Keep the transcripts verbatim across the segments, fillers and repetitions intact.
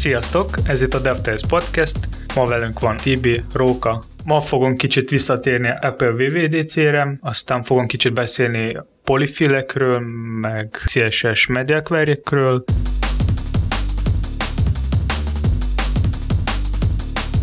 Sziasztok, ez itt a DevTest Podcast, ma velünk van Tibi, Róka. Ma fogunk kicsit visszatérni Apple dupla vé dé cére, aztán fogunk kicsit beszélni polifilekről, meg cé es es Media Query-kről.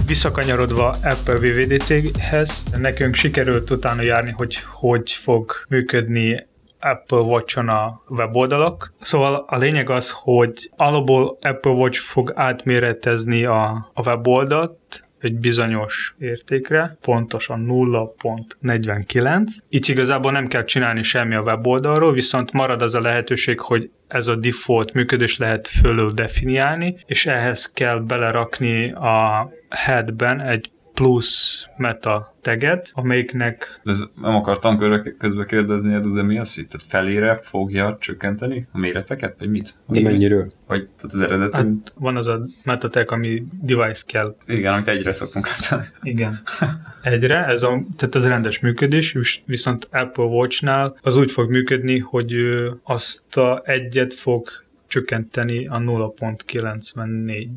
Visszakanyarodva Apple dupla vé dé céhez, nekünk sikerült utána járni, hogy hogy fog működni Apple Watch-on a weboldalak. Szóval a lényeg az, hogy alapból Apple Watch fog átméretezni a, a weboldalt egy bizonyos értékre, pontosan nulla pont negyvenkilenc. Itt igazából nem kell csinálni semmi a weboldalról, viszont marad az a lehetőség, hogy ez a default működés lehet fölül definiálni, és ehhez kell belerakni a headben egy plusz meta teget, amelyiknek... Ez nem akartam közbe kérdezni, de mi az itt? Tehát felére fogja csökkenteni a méreteket? Vagy mit? De mennyiről? Vagy tehát az eredet? Hát van az a meta tag, ami device kell. Igen, amit egyre szoktunk adni. Igen. Egyre, ez a, tehát ez rendes működés, viszont Apple Watch-nál az úgy fog működni, hogy azt a egyet fog csökkenteni a nulla pont kilencvennégy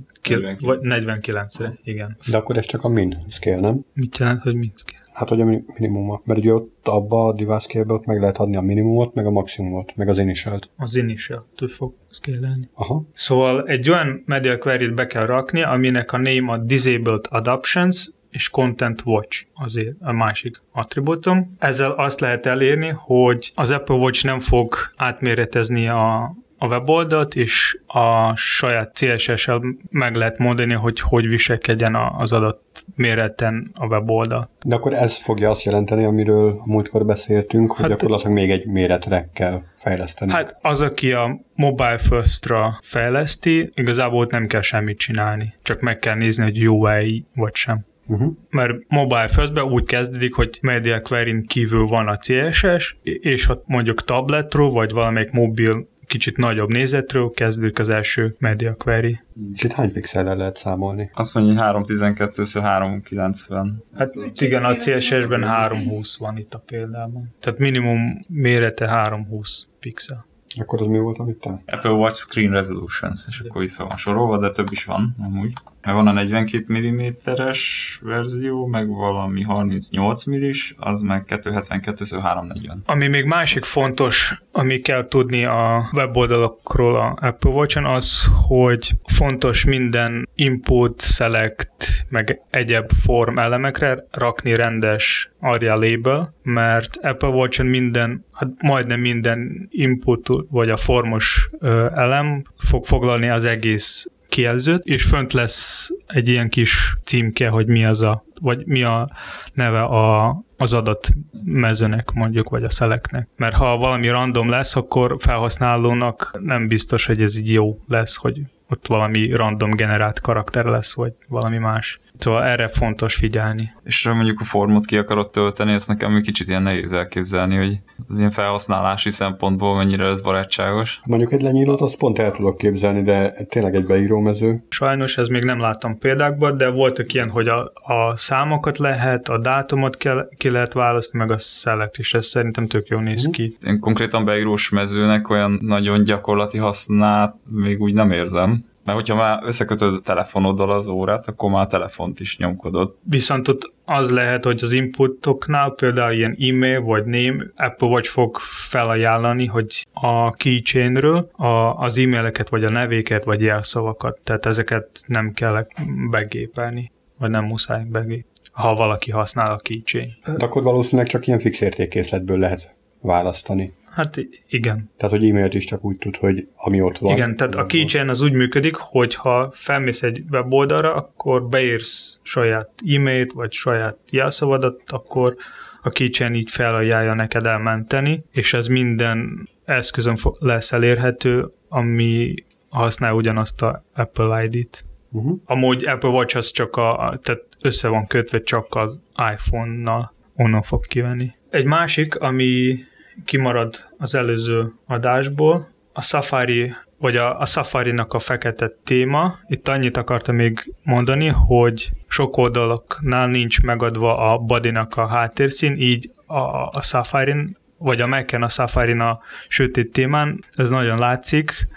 negyvenkilencre, igen. De akkor ez csak a min scale, nem? Mit jelent, hogy min scale? Hát, hogy a minimuma. Mert ugye ott abba a device scale-ből meg lehet adni a minimumot, meg a maximumot, meg az initialt. Az initialt-től fog scale-elni. Aha. Szóval egy olyan media query-t be kell rakni, aminek a name a Disabled Adaptions, és Content Watch azért a másik attribútum. Ezzel azt lehet elérni, hogy az Apple Watch nem fog átméretezni a a weboldalt, és a saját cé es essel meg lehet mondani, hogy hogy viselkedjen az adott méreten a weboldal. De akkor ez fogja azt jelenteni, amiről múltkor beszéltünk, hogy hát, gyakorlatilag még egy méretre kell fejleszteni. Hát az, aki a mobile first-ra fejleszti, igazából ott nem kell semmit csinálni. Csak meg kell nézni, hogy jó-e vagy sem. Uh-huh. Mert mobile first-ben úgy kezdődik, hogy media query-n kívül van a cé es es, és ha mondjuk tabletról, vagy valamelyik mobil kicsit nagyobb nézetről kezdődik az első media query. És itt hány pixellel lehet számolni? Azt mondja, hogy háromszáztizenkettő-háromszázkilencven. Hát igen, a cé es esben háromszázhúsz van itt a példában. Tehát minimum mérete háromszázhúsz pixel. Akkor az mi volt, amit te? Apple Watch Screen Resolutions, és akkor itt fel van sorolva, de több is van, nem úgy. Mert van a negyvenkét milliméteres verzió, meg valami harmincnyolc millis, az meg kétszázhetvenkettő-háromszáznegyven. Ami még másik fontos, ami kell tudni a weboldalakról a Apple Watch-on, az, hogy fontos minden input, select, meg egyéb form elemekre rakni rendes aria label, mert Apple Watch-on minden, hát majdnem minden input vagy a formos elem fog foglalni az egész kijelzőt, és fönt lesz egy ilyen kis címke, hogy mi az a, vagy mi a neve a, az adatmezőnek mondjuk, vagy a selectnek. Mert ha valami random lesz, akkor felhasználónak nem biztos, hogy ez így jó lesz, hogy ott valami random generált karakter lesz, vagy valami más. Szóval erre fontos figyelni. És mondjuk a formot ki akarod tölteni, ezt nekem még kicsit ilyen nehéz elképzelni, hogy az ilyen felhasználási szempontból mennyire ez barátságos. Mondjuk egy lenyílót azt pont el tudok képzelni, de tényleg egy beírómező. Sajnos ez még nem láttam példákban, de voltak ilyen, hogy a, a számokat lehet, a dátumot kell, ki lehet választani, meg a select, és ez szerintem tök jól néz uh-huh. ki. Én konkrétan beírós mezőnek olyan nagyon gyakorlati hasznát még úgy nem érzem. Mert hogyha már összekötöd a telefonoddal az órát, akkor már a telefont is nyomkodod. Viszont ott az lehet, hogy az inputoknál például ilyen e-mail vagy name, Apple Watch fog felajánlani, hogy a keychainről a, az e-maileket, vagy a nevéket, vagy jelszavakat. Tehát ezeket nem kell begépelni, vagy nem muszáj begépelni, ha valaki használ a keychain. De akkor valószínűleg csak ilyen fix értékkészletből lehet választani. Hát igen. Tehát, hogy e-mailt is csak úgy tud, hogy ami ott van. Igen, tehát a keychain az úgy működik, hogy ha felmész egy weboldalra, akkor beírsz saját e-mailt, vagy saját jelszavadat, akkor a keychain így felajánlja neked elmenteni, és ez minden eszközön lesz elérhető, ami használ ugyanazt a Apple áj dí-t. Uh-huh. Amúgy Apple Watch az csak a, tehát össze van kötve csak az iPhone-nal, onnan fog kivenni. Egy másik, ami kimarad az előző adásból. A Safari, vagy a, a Safari-nak a fekete téma. Itt annyit akartam még mondani, hogy sok oldalaknál nincs megadva a body-nak a háttérszín, így a, a Safari-n, vagy a Mac-en a Safari-n a sötét témán, ez nagyon látszik,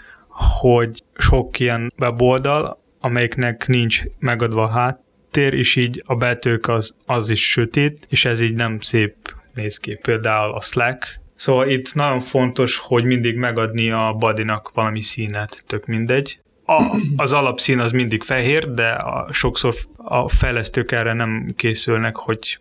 hogy sok ilyen weboldal, amelyiknek nincs megadva a háttér, és így a betűk az, az is sötét, és ez így nem szép néz ki, például a Slack. Szóval itt nagyon fontos, hogy mindig megadni a bodynak valami színet, tök mindegy. A, az alapszín az mindig fehér, de a, sokszor a fejlesztők erre nem készülnek, hogy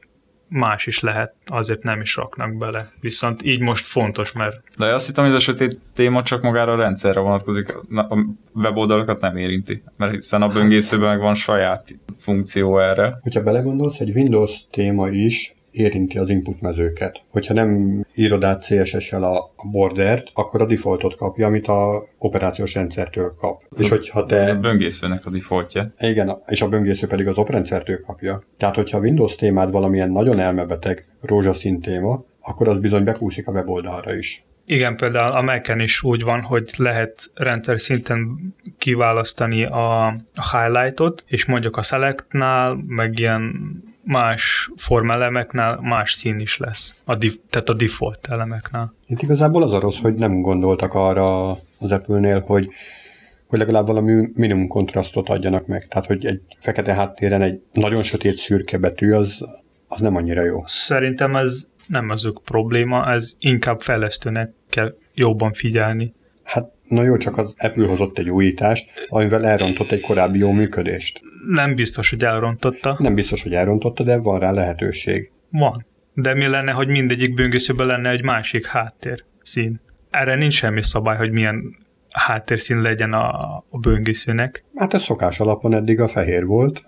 más is lehet, azért nem is raknak bele. Viszont így most fontos, mert... De azt hittem, hogy ez a sötét téma csak magára a rendszerre vonatkozik, a weboldalakat nem érinti, mert hiszen a böngészőben meg van saját funkció erre. Hogyha belegondolsz, egy Windows téma is érinti az input mezőket. Hogyha nem írod át cé es essel a bordert, akkor a defaultot kapja, amit a operációs rendszertől kap. Ez és hogyha te... a böngészőnek a defaultja. Igen, és a böngésző pedig az operarendszertől kapja. Tehát, hogyha a Windows témád valamilyen nagyon elmebeteg rózsaszín téma, akkor az bizony bekúszik a weboldalra is. Igen, például a Mac-en is úgy van, hogy lehet rendszer szinten kiválasztani a highlightot, és mondjuk a selectnál, meg ilyen más formelemeknál más szín is lesz, a div- tehát a default elemeknál. Itt igazából az a rossz, hogy nem gondoltak arra az Apple-nél, hogy, hogy legalább valami minimum kontrasztot adjanak meg. Tehát, hogy egy fekete háttéren egy nagyon sötét szürke betű, az, az nem annyira jó. Szerintem ez nem az ők probléma, ez inkább fejlesztőnek kell jobban figyelni. Hát na jó, csak az Apple hozott egy újítást, amivel elrontott egy korábbi jó működést. Nem biztos, hogy elrontotta. Nem biztos, hogy elrontotta, de van rá lehetőség. Van. De mi lenne, hogy mindegyik böngészőben lenne egy másik háttérszín? Erre nincs semmi szabály, hogy milyen háttérszín legyen a, a böngészőnek. Hát ez szokás alapon eddig a fehér volt.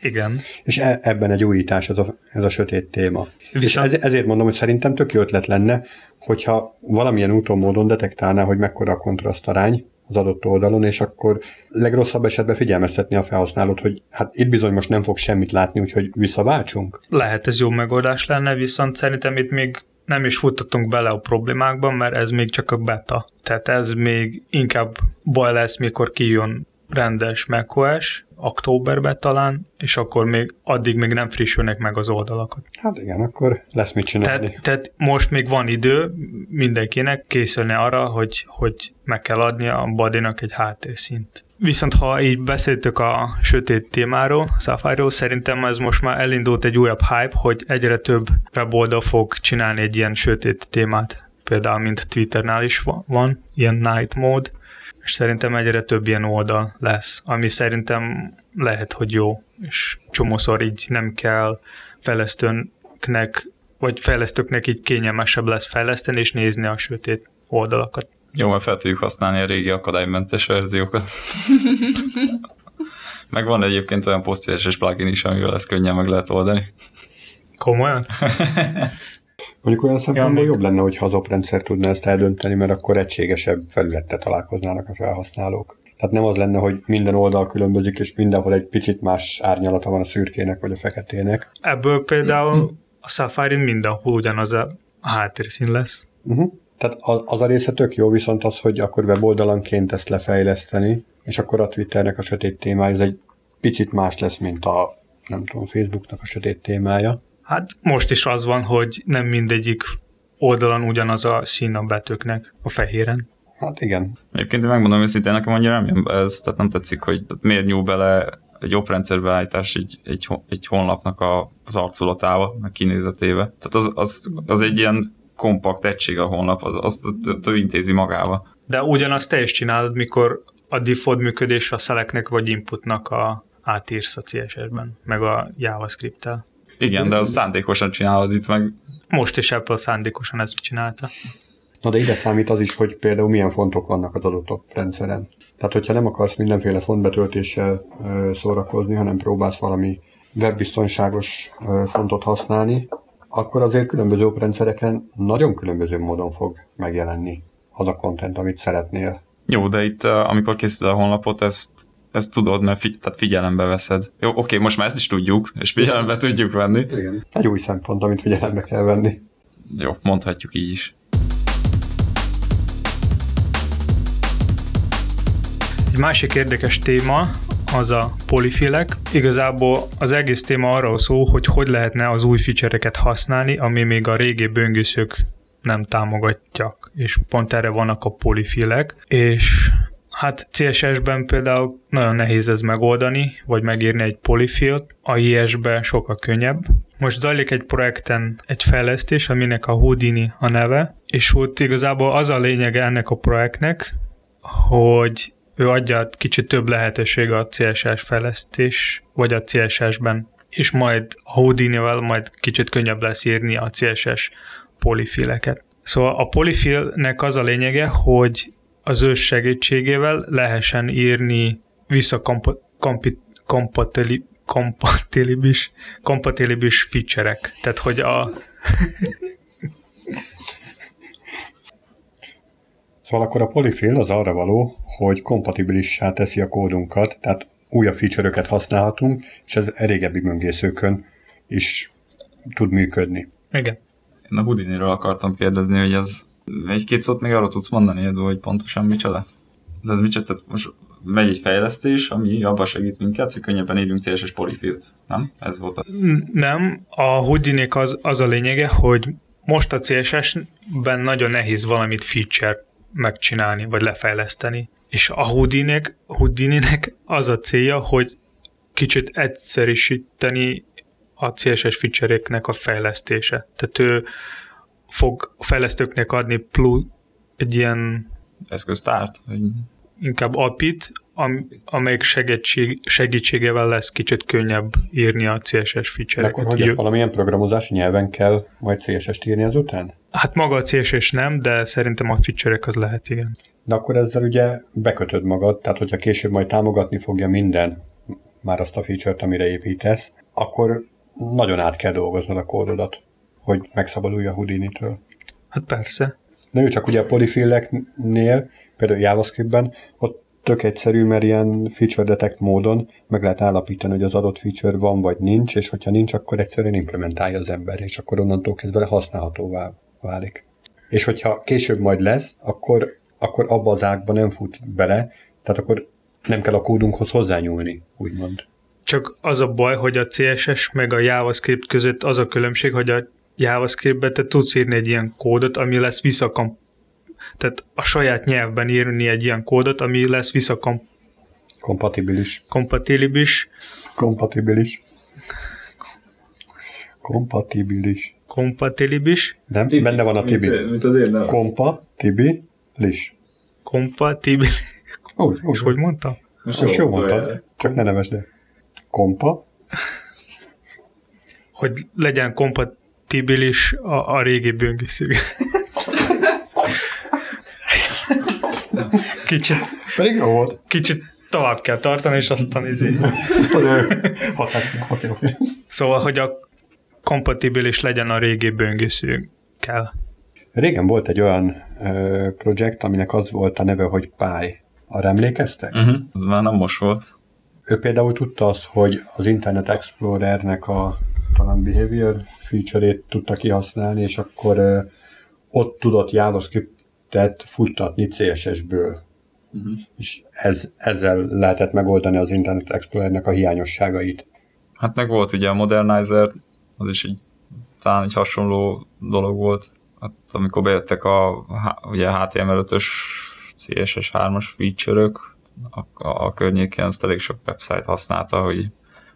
Igen. És e- ebben egy újítás ez a, ez a sötét téma. Viszont... És ez, ezért mondom, hogy szerintem tök jó ötlet lenne, hogyha valamilyen úton módon detektálná, hogy mekkora a kontrasztarány az adott oldalon, és akkor legrosszabb esetben figyelmeztetni a felhasználót, hogy hát itt bizony most nem fog semmit látni, úgyhogy visszaváltsunk. Lehet, ez jó megoldás lenne, viszont szerintem itt még nem is futtatunk bele a problémákban, mert ez még csak a beta. Tehát ez még inkább baj lesz, mikor kijön rendes macOS, októberben talán, és akkor még addig még nem frissülnek meg az oldalakat. Hát igen, akkor lesz mit csinálni. Tehát, tehát most még van idő mindenkinek készülni arra, hogy, hogy meg kell adni a bodynak egy háttérszint. Viszont ha így beszéltük a sötét témáról, Sapphire-ról, szerintem ez most már elindult egy újabb hype, hogy egyre több weboldal fog csinálni egy ilyen sötét témát. Például, mint Twitternál is van, van ilyen night mode, és szerintem egyre több ilyen oldal lesz, ami szerintem lehet, hogy jó, és csomószor így nem kell fejlesztőknek, vagy fejlesztőknek így kényelmesebb lesz fejleszteni, és nézni a sötét oldalakat. Jó, mert fel tudjuk használni a régi akadálymentes verziókat. Meg van egyébként olyan posztkereses plugin is, amivel ezt könnyen meg lehet oldani. Komolyan? Mondjuk olyan szempontból jobb lenne, hogyha az oprendszer tudna ezt eldönteni, mert akkor egységesebb felülettel találkoznának a felhasználók. Tehát nem az lenne, hogy minden oldal különbözik, és mindenhol egy picit más árnyalata van a szürkének vagy a feketének. Ebből például a Safari-n mindenhol ugyanaz a háttérszín lesz. Uh-huh. Tehát az, az a része tök jó, viszont az, hogy akkor weboldalanként ezt lefejleszteni, és akkor a Twitternek a sötét témája, ez egy picit más lesz, mint a, nem tudom, Facebooknak a sötét témája. Hát most is az van, hogy nem mindegyik oldalon ugyanaz a szín a betűknek, a fehéren. Hát igen. Egyébként megmondom őszintén, nekem annyira nem jön ez, tehát nem tetszik, hogy miért nyúl bele egy oprendszerbeállítás egy, egy, egy honlapnak a, az arculatába, a kinézetébe. Tehát az, az, az egy ilyen kompakt egység a honlap, az, azt ő intézi magába. De ugyanazt te is csinálod, mikor a default működés a select-nek vagy inputnak a, átírsz a cé es esben, meg a JavaScript-tel. Igen, de az szándékosan csinálod itt meg. Most is Apple szándékosan ezt csinálta. Na de ide számít az is, hogy például milyen fontok vannak az adott rendszeren. Tehát, hogyha nem akarsz mindenféle fontbetöltéssel szórakozni, hanem próbálsz valami webbiztonságos fontot használni, akkor azért különböző rendszereken nagyon különböző módon fog megjelenni az a content, amit szeretnél. Jó, de itt, amikor készíted a honlapot, ezt Ezt tudod, mert figy- tehát figyelembe veszed. Jó, oké, most már ezt is tudjuk, és figyelembe tudjuk venni. Igen. Egy új szempont, amit figyelembe kell venni. Jó, mondhatjuk így is. Egy másik érdekes téma az a polifilek. Igazából az egész téma arról szól, hogy hogy lehetne az új feature-eket használni, ami még a régi böngészők nem támogatják. És pont erre vannak a polifilek, és Hát cé es es-ben például nagyon nehéz ez megoldani, vagy megírni egy polyfill-t, a i es-ben sokkal könnyebb. Most zajlik egy projekten egy fejlesztés, aminek a Houdini a neve, és ott igazából az a lényege ennek a projektnek, hogy ő adja kicsit több lehetőség a cé es es fejlesztés, vagy a cé es es-ben, és majd a Houdini-vel majd kicsit könnyebb lesz írni a cé es es polyfilleket. Szóval a polyfillnek az a lényege, hogy az ő segítségével lehessen írni visszakompatibilis kompatibilis feature-ek. Tehát, hogy a... Szóval akkor a polyfill az arra való, hogy kompatibilissá teszi a kódunkat, tehát újabb feature-öket használhatunk, és ez régebbi böngészőkön is tud működni. Igen. Én a Houdiniről akartam kérdezni, hogy az egy-két szót még arra tudsz mondani, Edu, hogy pontosan micsoda? De ez micsoda? Tehát most megy egy fejlesztés, ami abban segít minket, hogy könnyebben írjunk cé es es polyfillt, nem? Ez volt a... Nem, a Houdinik az, az a lényege, hogy most a cé es es-ben nagyon nehéz valamit feature megcsinálni, vagy lefejleszteni. És a Houdinik, Houdininek az a célja, hogy kicsit egyszerűsíteni a cé es es feature-éknek a fejlesztése. Tehát ő fog a fejlesztőknek adni plusz egy ilyen eszköztárt, inkább apit, am, amelyik segítség, segítségével lesz kicsit könnyebb írni a cé es es feature-eket. Akkor hogy valamilyen programozás nyelven kell majd cé es es-t írni azután? Hát maga a cé es es nem, de szerintem a feature-ek az lehet, igen. De akkor ezzel ugye bekötöd magad, tehát hogyha később majd támogatni fogja minden már azt a feature-t, amire építesz, akkor nagyon át kell dolgoznod a kódodat, hogy megszabadulj a Houdinitől. Hát persze. Na jó, csak ugye a polyfilleknél, például JavaScriptben, ott tök egyszerű, mert ilyen feature detect módon meg lehet állapítani, hogy az adott feature van vagy nincs, és hogyha nincs, akkor egyszerűen implementálja az ember, és akkor onnantól kezdve használhatóvá válik. És hogyha később majd lesz, akkor, akkor abba az ágba nem fut bele, tehát akkor nem kell a kódunkhoz hozzányúlni, úgymond. Csak az a baj, hogy a cé es es meg a JavaScript között az a különbség, hogy a JavaScriptbe te tudsz írni egy ilyen kódot, ami lesz visszakom... Tehát a saját nyelvben írni egy ilyen kódot, ami lesz visszakom... Kompatibilis. Kompatibilis. Kompatibilis. Kompatibilis. Kompatibilis. Nem, tibi. Benne van a tibi. Mint, mint azért nem. Kompatibilis. Kompatibilis. Oh, és hogy mondtam? Most, Most jól mondtad. Csak ne nevesd el. Kompa. Hogy legyen kompat... Tibilis a, a régi böngészők. Kicsit. Pedig jó volt. Kicsit tovább kell tartani, és aztán izé. Szóval, hogy a kompatibilis legyen a régi böngészőkkel. Régen volt egy olyan ö, projekt, aminek az volt a neve, hogy pé i. Arra emlékeztek? Uh-huh. Az már nem most volt. Ő például tudta azt, hogy az Internet Explorernek a talán behavior feature-ét tudta kihasználni, és akkor uh, ott tudott JavaScript-et futtatni cé es es-ből. Uh-huh. És ez, ezzel lehetett megoldani az Internet Explorer-nek a hiányosságait. Hát meg volt ugye a Modernizer, az is egy, talán egy hasonló dolog volt. Hát, amikor bejöttek a ugye há té em el ötös, cé es es hármas feature-ök, a, a, a környéken azt elég sok website használta, hogy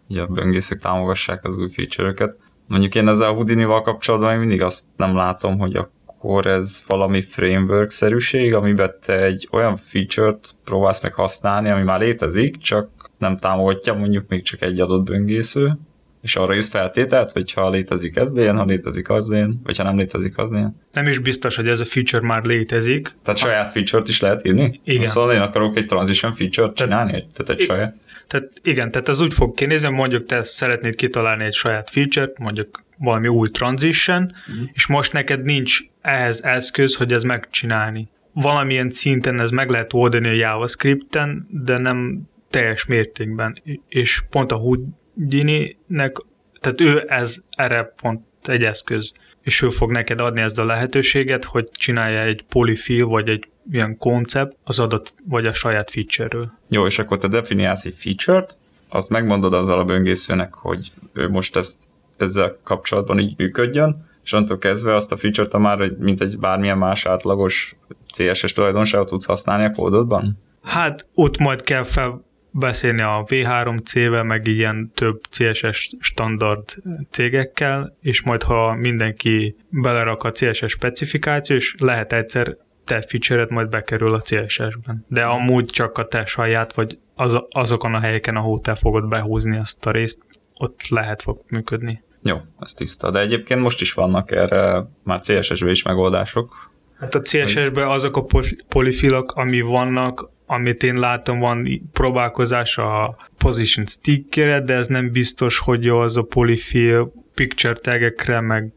ugye a böngészők támogassák az új feature-öket. Mondjuk én ezzel a Houdinival kapcsolatban én mindig azt nem látom, hogy akkor ez valami framework-szerűség, amiben te egy olyan feature-t próbálsz meg használni, ami már létezik, csak nem támogatja mondjuk még csak egy adott böngésző, és arra is feltételt, hogy ha létezik ez lén, ha létezik az lén, vagy ha nem létezik az lén. Nem is biztos, hogy ez a feature már létezik. Tehát ha... saját feature-t is lehet írni? Igen. Szóval én akarok egy transition feature-t csinálni, tehát, tehát egy I- saját. Tehát igen, tehát ez úgy fog kinézni, mondjuk te szeretnéd kitalálni egy saját feature-t, mondjuk valami új transition, mm. és most neked nincs ehhez eszköz, hogy ez megcsinálni. Valamilyen szinten ez meg lehet oldani a JavaScript-en, de nem teljes mértékben. És pont a Houdininek, tehát ő ez erre pont egy eszköz, és ő fog neked adni ezt a lehetőséget, hogy csinálja egy polyfill, vagy egy ilyen koncept az adat, vagy a saját feature-ről. Jó, és akkor te definiálsz egy feature-t, azt megmondod azzal a böngészőnek, hogy ő most ezt, ezzel kapcsolatban így működjön, és onnantól kezdve azt a feature-t már, mint egy bármilyen más átlagos cé es es tulajdonságot tudsz használni a kódodban? Hát ott majd kell felbeszélni a vé három cé-vel, meg ilyen több cé es es standard cégekkel, és majd ha mindenki belerak a cé es es specifikáció, és lehet egyszer te feature-et majd bekerül a cé es es-ben. De amúgy csak a te saját, vagy az, azokon a helyeken, ahol te fogod behúzni azt a részt, ott lehet fog működni. Jó, ez tiszta. De egyébként most is vannak erre már cé es es-ben is megoldások. Hát a cé es es-ben azok a polifilak, ami vannak, amit én látom, van próbálkozás a position stick-re, de ez nem biztos, hogy az a polifil picture tagekre, meg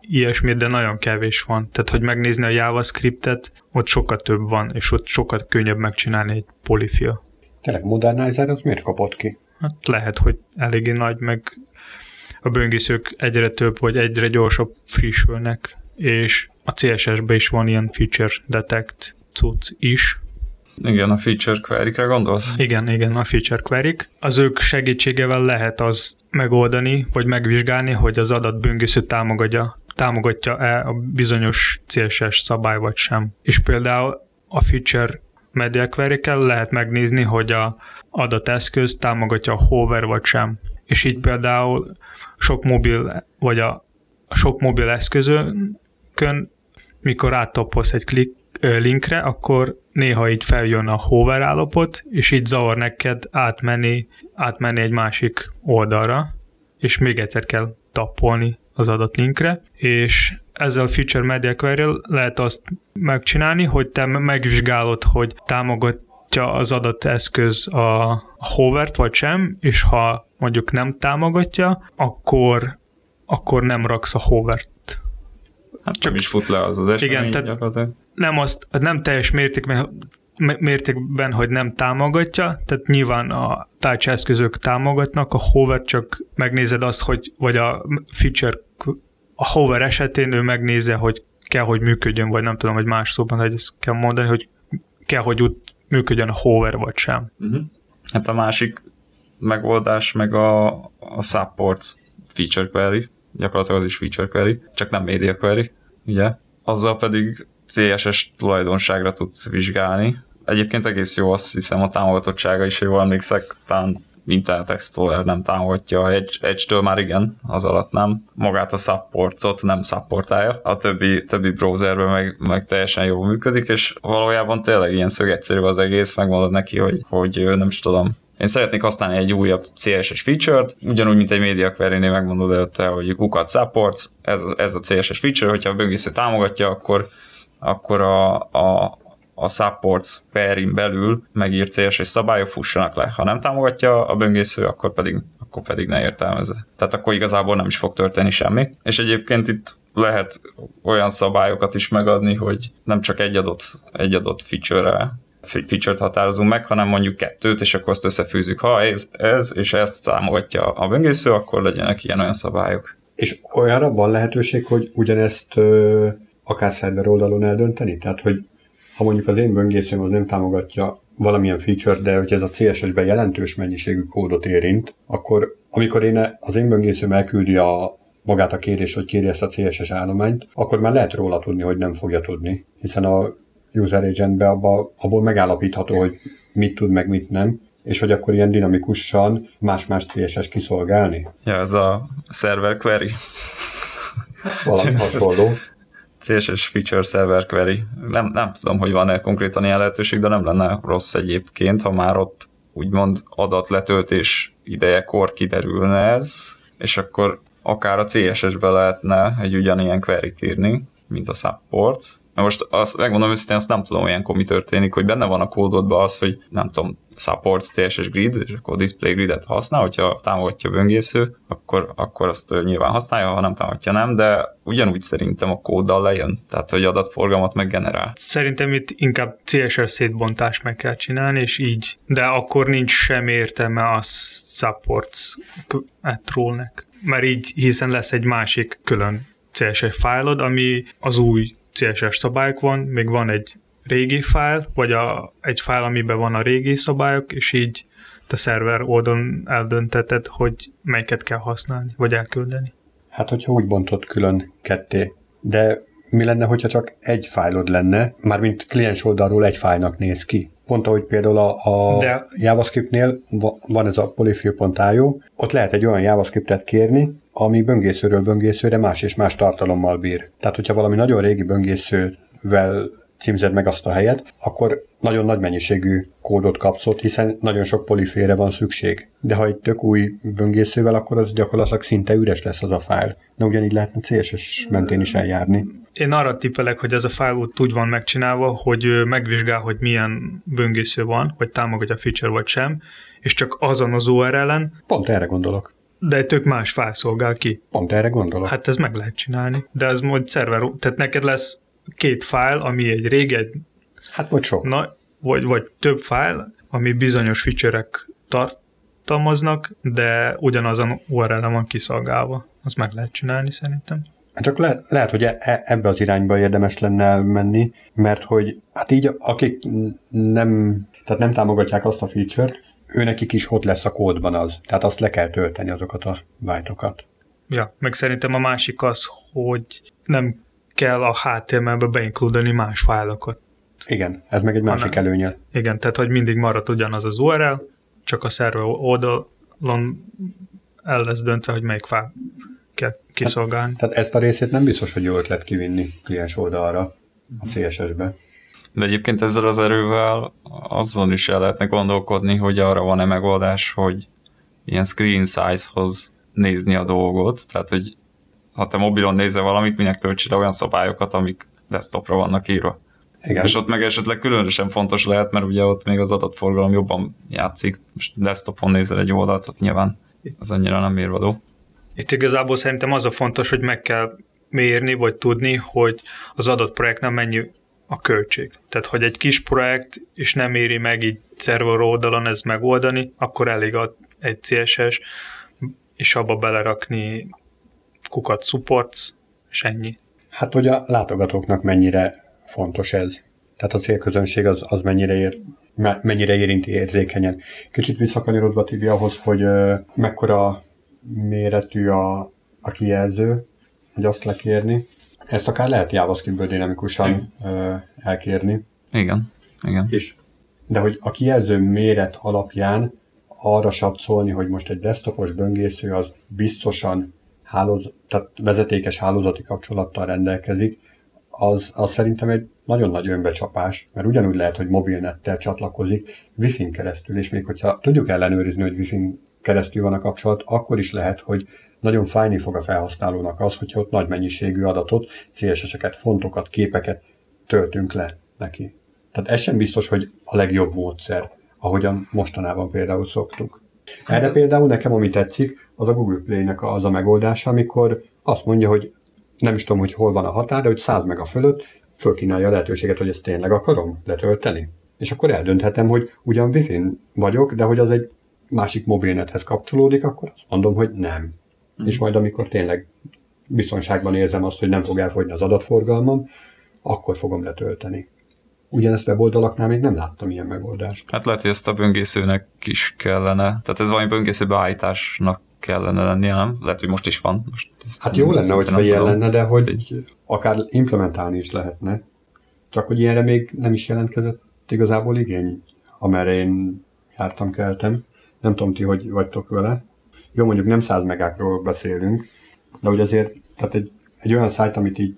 ilyesmi, de nagyon kevés van. Tehát, hogy megnézni a JavaScript-et, ott sokkal több van, és ott sokkal könnyebb megcsinálni egy polifil. Tényleg Modernizer az miért kapott ki? Hát lehet, hogy eléggé nagy, meg a böngészők egyre több, vagy egyre gyorsabb frissülnek, és a cé es es-ben is van ilyen feature detect cucc is. Igen, a feature query-kre gondolsz? Igen, igen, a feature query-k. Az ők segítségevel lehet az megoldani, vagy megvizsgálni, hogy az adatböngésző támogatja, támogatja-e a bizonyos cé es es szabály, vagy sem. És például a feature media query-kkel lehet megnézni, hogy a adateszköz támogatja a hover, vagy sem. És így például sok mobil, vagy a sok mobil eszközön, mikor áttapolsz egy klik, ö, linkre, akkor néha így feljön a hover állapot, és így zavar neked átmenni, átmenni egy másik oldalra, és még egyszer kell tappolni az adott linkre, és ezzel a feature media query-vel lehet azt megcsinálni, hogy te megvizsgálod, hogy támogatja az adott eszköz a hovert vagy sem, és ha mondjuk nem támogatja, akkor, akkor nem raksz a hovert. Hát csak is fut le az az esemény gyakorlatilag. Nem, azt, nem teljes mértékben, hogy nem támogatja, tehát nyilván a tárgyeszközök támogatnak, a hover csak megnézed azt, hogy, vagy a feature, a hover esetén ő megnézze, hogy kell, hogy működjön, vagy nem tudom, hogy más szóban, hogy ezt kell mondani, hogy kell, hogy út működjön a hover, vagy sem. Uh-huh. Hát a másik megoldás meg a, a supports feature query, gyakorlatilag az is feature query, csak nem media query, ugye? Azzal pedig cé es es tulajdonságra tudsz vizsgálni. Egyébként egész jó, azt hiszem, a támogatottsága is, hogy jól emlékszek, talán Internet Explorer nem támogatja, egy, egytől már igen, az alatt nem. Magát a supportot nem supportálja, a többi, többi browserben meg, meg teljesen jól működik, és valójában tényleg ilyen szög egyszerű az egész, megmondod neki, hogy, hogy nem is tudom. Én szeretnék használni egy újabb cé es es feature-t, ugyanúgy, mint egy média query-nél megmondod előtte, hogy kukat supports, ez, ez a cé es es feature, hogyha a böngésző támogatja, akkor akkor a, a, a supports query-n belül megírt cé es es szabályok fussanak le. Ha nem támogatja a böngésző, akkor pedig, akkor pedig ne értelmezze. Tehát akkor igazából nem is fog történni semmi. És egyébként itt lehet olyan szabályokat is megadni, hogy nem csak egy adott, egy adott feature-re feature-t határozunk meg, hanem mondjuk kettőt, és akkor azt összefűzzük. Ha ez, ez és ezt támogatja a böngésző, akkor legyenek ilyen olyan szabályok. És olyanra van lehetőség, hogy ugyanezt ö- akár szerver oldalon eldönteni? Tehát, hogy ha mondjuk az én böngészőm az nem támogatja valamilyen feature, de hogy ez a cé es es-ben jelentős mennyiségű kódot érint, akkor amikor én az én böngészőm elküldi a, magát a kérés, hogy kéri ezt a cé es es állományt, akkor már lehet róla tudni, hogy nem fogja tudni. Hiszen a user agentben abba, abból megállapítható, hogy mit tud, meg mit nem, és hogy akkor ilyen dinamikusan más-más cé es es kiszolgálni. Ja, ez a server query. Valami hasonló. cé es es feature server query. Nem, nem tudom, hogy van-e konkrétan ilyen lehetőség, de nem lenne rossz egyébként, ha már ott úgymond adatletöltés idejekor kiderülne ez, és akkor akár a cé es es-be lehetne egy ugyanilyen query-t írni, mint a support. Na most azt, megmondom őszintén, azt nem tudom ilyenkor mi történik, hogy benne van a kódodban az, hogy nem tudom, support cé es es grid, és akkor display gridet használ, hogyha támogatja a böngésző, akkor, akkor azt nyilván használja, ha nem támogatja, nem, de ugyanúgy szerintem a kóddal lejön, tehát hogy adatforgalmat meggenerál. Szerintem itt inkább cé es es szétbontást meg kell csinálni, és így, de akkor nincs sem értelme a support trollnek, mert így hiszen lesz egy másik külön cé es es fájlod, ami az új cé es es szabályok van, még van egy régi fájl, vagy a, egy fájl, amiben van a régi szabályok, és így te szerver oldalon eldönteted, hogy melyiket kell használni, vagy elküldeni. Hát, hogyha úgy bontott külön ketté, de mi lenne, hogyha csak egy fájlod lenne, mármint kliens oldalról egy fájlnak néz ki. Pont ahogy például a, a JavaScriptnél van ez a polyfill pont i o, ott lehet egy olyan JavaScriptet kérni, ami böngészőről böngészőre más és más tartalommal bír. Tehát, hogyha valami nagyon régi böngészővel címzed meg azt a helyet, akkor nagyon nagy mennyiségű kódot kapsz ott, hiszen nagyon sok polifére van szükség. De ha egy tök új böngészővel, akkor az gyakorlatilag szinte üres lesz az a fájl. De ugyanígy lehetne cé es es mentén is eljárni. Én arra tippelek, hogy ez a fájl ott úgy van megcsinálva, hogy megvizsgál, hogy milyen böngésző van, hogy támogatja a feature vagy sem, és csak azon az u er el-en... Pont erre gondolok. De egy tök más fájl szolgál ki. Pont erre gondolok. Hát ez meg lehet csinálni. De ez majd szerver, tehát neked lesz két fájl, ami egy régi, egy... Hát vagy sok. Na, vagy, vagy több fájl, ami bizonyos feature-ek tartalmaznak, de ugyanazon u er el-en van kiszolgálva. Azt meg lehet csinálni szerintem. Csak le, lehet, hogy e, ebbe az irányba érdemes lenne elmenni, mert hogy hát így akik nem, tehát nem támogatják azt a feature-t, őnekik is ott lesz a kódban az. Tehát azt le kell tölteni azokat a byte-okat. Ja, meg szerintem a másik az, hogy nem kell a há té em el-be beinkludani más fájlokat. Igen, ez meg egy másik hanem, előnye. Igen, tehát hogy mindig marad ugyanaz az u er el, csak a szerver oldalon el lesz döntve, hogy melyik fájl kell kiszolgálni. Tehát, tehát ezt a részét nem biztos, hogy jó ötlet kivinni kliens oldalra a cé es es-be. De egyébként ezzel az erővel azon is el lehetne gondolkodni, hogy arra van-e megoldás, hogy ilyen screen size-hoz nézni a dolgot, tehát hogy ha te mobilon nézel valamit, minek töltsél olyan szabályokat, amik desktopra vannak írva. Igen. És ott meg esetleg különösen fontos lehet, mert ugye ott még az adatforgalom jobban játszik, most desktopon nézel egy oldalt, ott nyilván az annyira nem mérvadó. Itt igazából szerintem az a fontos, hogy meg kell mérni, vagy tudni, hogy az adott projektnek mennyi a költség. Tehát, hogy egy kis projekt, és nem éri meg így szerver oldalon ezt megoldani, akkor elég a, egy cé es es, és abba belerakni kukat supports, és ennyi. Hát, hogy a látogatóknak mennyire fontos ez. Tehát a célközönség az, az mennyire, ér, mennyire érinti érzékenyen. Kicsit visszakanyarodva Tibi ahhoz, hogy ö, mekkora méretű a, a kijelző, hogy azt lekérni. Ezt akár lehet JavaScript-ből dinamikusan ö, elkérni. Igen. Igen. És, de hogy a kijelző méret alapján arra satszolni, hogy most egy desktopos böngésző az biztosan hálóz, tehát vezetékes hálózati kapcsolattal rendelkezik, az, az szerintem egy nagyon nagy önbecsapás, mert ugyanúgy lehet, hogy mobilnettel csatlakozik, Wi-Fi-n keresztül, és még hogyha tudjuk ellenőrizni, hogy Wi-Fi-n keresztül van a kapcsolat, akkor is lehet, hogy nagyon fájni fog a felhasználónak az, hogyha ott nagy mennyiségű adatot, cé es es-eket, fontokat, képeket töltünk le neki. Tehát ez sem biztos, hogy a legjobb módszer, ahogyan mostanában például szoktuk. Erre például nekem, ami tetszik, az a Google Play-nek az a megoldása, amikor azt mondja, hogy nem is tudom, hogy hol van a határ, de hogy száz mega fölött fölkínálja a lehetőséget, hogy ezt tényleg akarom letölteni. És akkor eldönthetem, hogy ugyan Wi-Fi-n vagyok, de hogy az egy másik mobilnethez kapcsolódik, akkor azt mondom, hogy nem. Mm. És majd amikor tényleg biztonságban érzem azt, hogy nem fog elfogyni az adatforgalmam, akkor fogom letölteni. Ugyanezt weboldalaknál még nem láttam ilyen megoldást. Hát lehet, hogy ezt a böngészőnek is kellene. Tehát ez valami böngésző beállításnak kellene lennie, nem? Lehet, hogy most is van. Most hát jó lenne, hogyha ilyen lenne, de hogy egy... akár implementálni is lehetne. Csak hogy ilyenre még nem is jelentkezett igazából igény, amerre én jártam, keltem. Nem tudom ti, hogy vagytok vele. Jó, mondjuk nem száz megákról beszélünk, de hogy azért, tehát egy, egy olyan szájt, amit így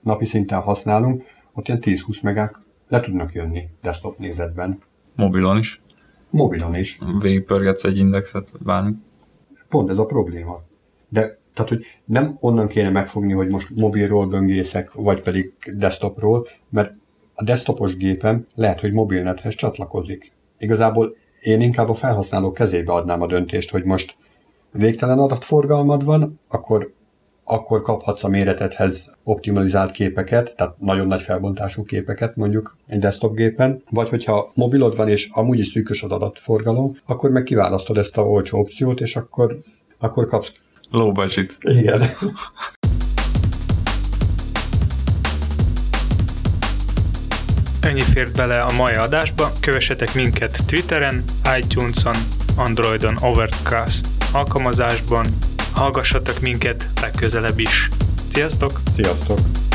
napi szinten használunk, ott ilyen tíz-húsz megák le tudnak jönni desktop nézetben. Mobilon is. Mobilon is. Végigpörgetsz egy indexet, bármi. Pont ez a probléma. De, tehát, hogy nem onnan kéne megfogni, hogy most mobilról böngészek, vagy pedig desktopról, mert a desktopos gépem lehet, hogy mobilnethez csatlakozik. Igazából én inkább a felhasználó kezébe adnám a döntést, hogy most végtelen adatforgalmad van, akkor, akkor kaphatsz a méretedhez optimalizált képeket, tehát nagyon nagy felbontású képeket mondjuk egy desktop gépen, vagy hogyha mobilod van és amúgy is szűkös az adatforgalom, akkor meg kiválasztod ezt a olcsó opciót, és akkor, akkor kapsz... Low budget. Igen. Ennyi fért bele a mai adásba, kövessetek minket Twitteren, iTunes-on, Androidon, Overcast alkalmazásban, hallgassatok minket legközelebb is. Sziasztok! Sziasztok!